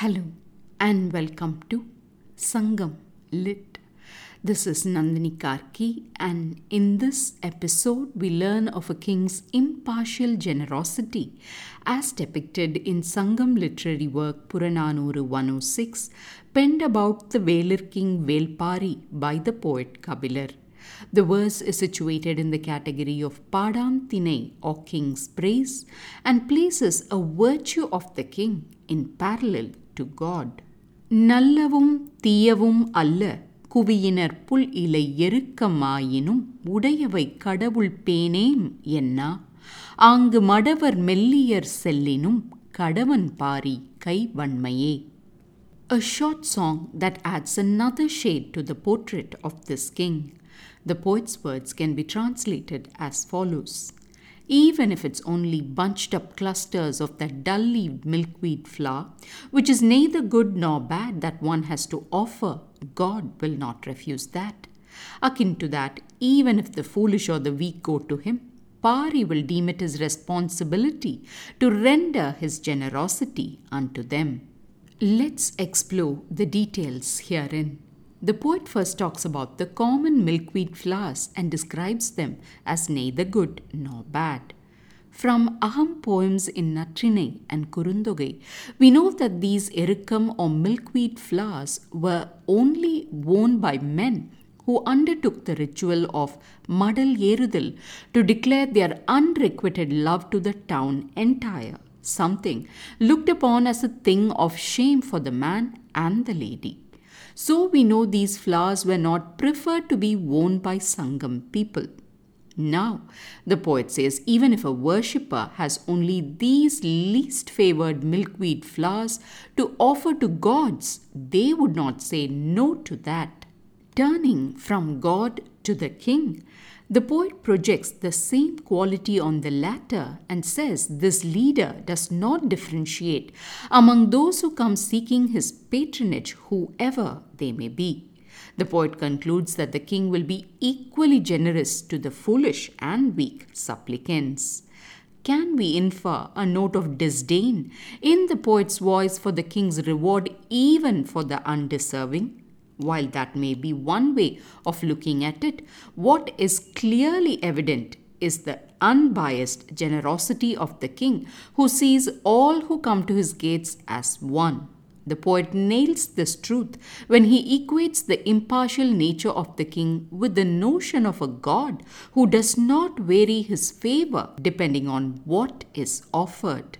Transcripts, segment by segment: Hello and welcome to Sangam Lit. This is Nandini Karki, and in this episode we learn of a king's impartial generosity as depicted in Sangam literary work Purananuru 106, penned about the Velir king Velpari by the poet Kabilar. The verse is situated in the category of Padam Tinai, or king's praise, and places a virtue of the king in parallel to God. Nallavum, Tiavum, Allah, Kuviener, Pul, Ilay, Yerukamayinum, Udayavai, kadavul, Pename, Yenna, Ang, Madavar, Mellier, Selinum, Kadavan, Pari, Kaivanmaye. A short song that adds another shade to the portrait of this king. The poet's words can be translated as follows. Even if it's only bunched up clusters of that dull-leaved milkweed flower, which is neither good nor bad that one has to offer, God will not refuse that. Akin to that, even if the foolish or the weak go to him, Pari will deem it his responsibility to render his generosity unto them. Let's explore the details herein. The poet first talks about the common milkweed flowers and describes them as neither good nor bad. From Aham poems in Natrine and Kurundogai, we know that these erikam or milkweed flowers were only worn by men who undertook the ritual of madal yerudil to declare their unrequited love to the town entire, something looked upon as a thing of shame for the man and the lady. So we know these flowers were not preferred to be worn by Sangam people. Now, the poet says, even if a worshipper has only these least favoured milkweed flowers to offer to gods, they would not say no to that. Turning from God to the king, the poet projects the same quality on the latter and says this leader does not differentiate among those who come seeking his patronage, whoever they may be. The poet concludes that the king will be equally generous to the foolish and weak supplicants. Can we infer a note of disdain in the poet's voice for the king's reward even for the undeserving? While that may be one way of looking at it, what is clearly evident is the unbiased generosity of the king, who sees all who come to his gates as one. The poet nails this truth when he equates the impartial nature of the king with the notion of a god who does not vary his favour depending on what is offered.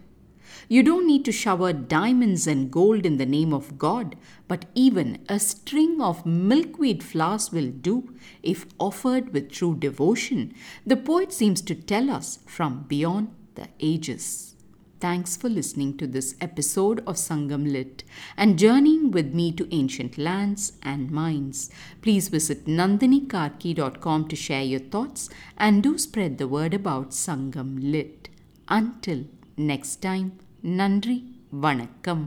You don't need to shower diamonds and gold in the name of God, but even a string of milkweed flowers will do if offered with true devotion. The poet seems to tell us from beyond the ages. Thanks for listening to this episode of Sangam Lit and journeying with me to ancient lands and minds. Please visit nandinikarki.com to share your thoughts and do spread the word about Sangam Lit. Until next time, நன்றி, வணக்கம்.